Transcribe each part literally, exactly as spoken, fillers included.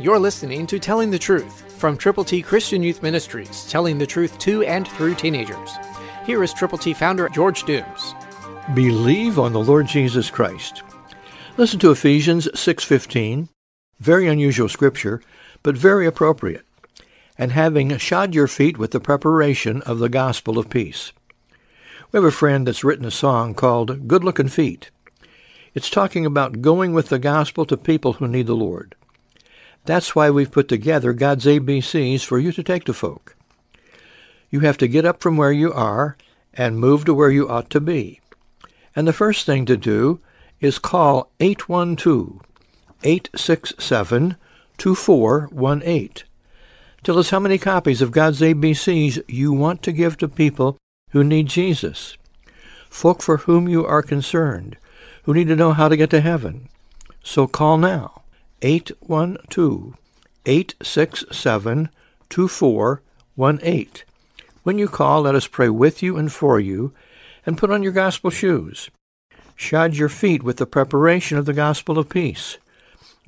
You're listening to Telling the Truth from Triple T Christian Youth Ministries, telling the truth to and through teenagers. Here is Triple T founder George Dooms. Believe on the Lord Jesus Christ. Listen to Ephesians six fifteen, very unusual scripture, but very appropriate. And having shod your feet with the preparation of the gospel of peace. We have a friend that's written a song called Good Lookin' Feet. It's talking about going with the gospel to people who need the Lord. That's why we've put together God's A B Cs for you to take to folk. You have to get up from where you are and move to where you ought to be. And the first thing to do is call eight one two, eight six seven, two four one eight. Tell us how many copies of God's A B Cs you want to give to people who need Jesus, folk for whom you are concerned, who need to know how to get to heaven. So call now, eight one two, eight six seven, two four one eight. When you call, let us pray with you and for you, and put on your gospel shoes. Shod your feet with the preparation of the gospel of peace.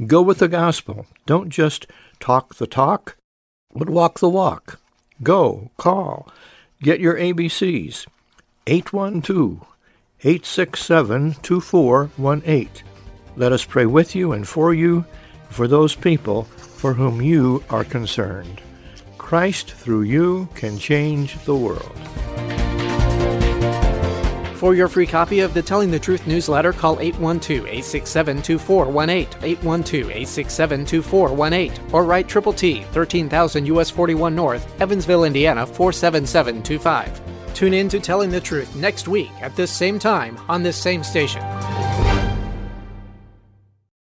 Go with the gospel. Don't just talk the talk, but walk the walk. Go, call, get your A B Cs, eight one two, eight six seven, two four one eight. Let us pray with you and for you, for those people for whom you are concerned. Christ through you can change the world. For your free copy of the Telling the Truth newsletter, call eight one two, eight six seven, two four one eight, eight one two, eight six seven, two four one eight, or write Triple T, thirteen thousand U S forty-one North, Evansville, Indiana, four seven seven two five. Tune in to Telling the Truth next week at this same time on this same station.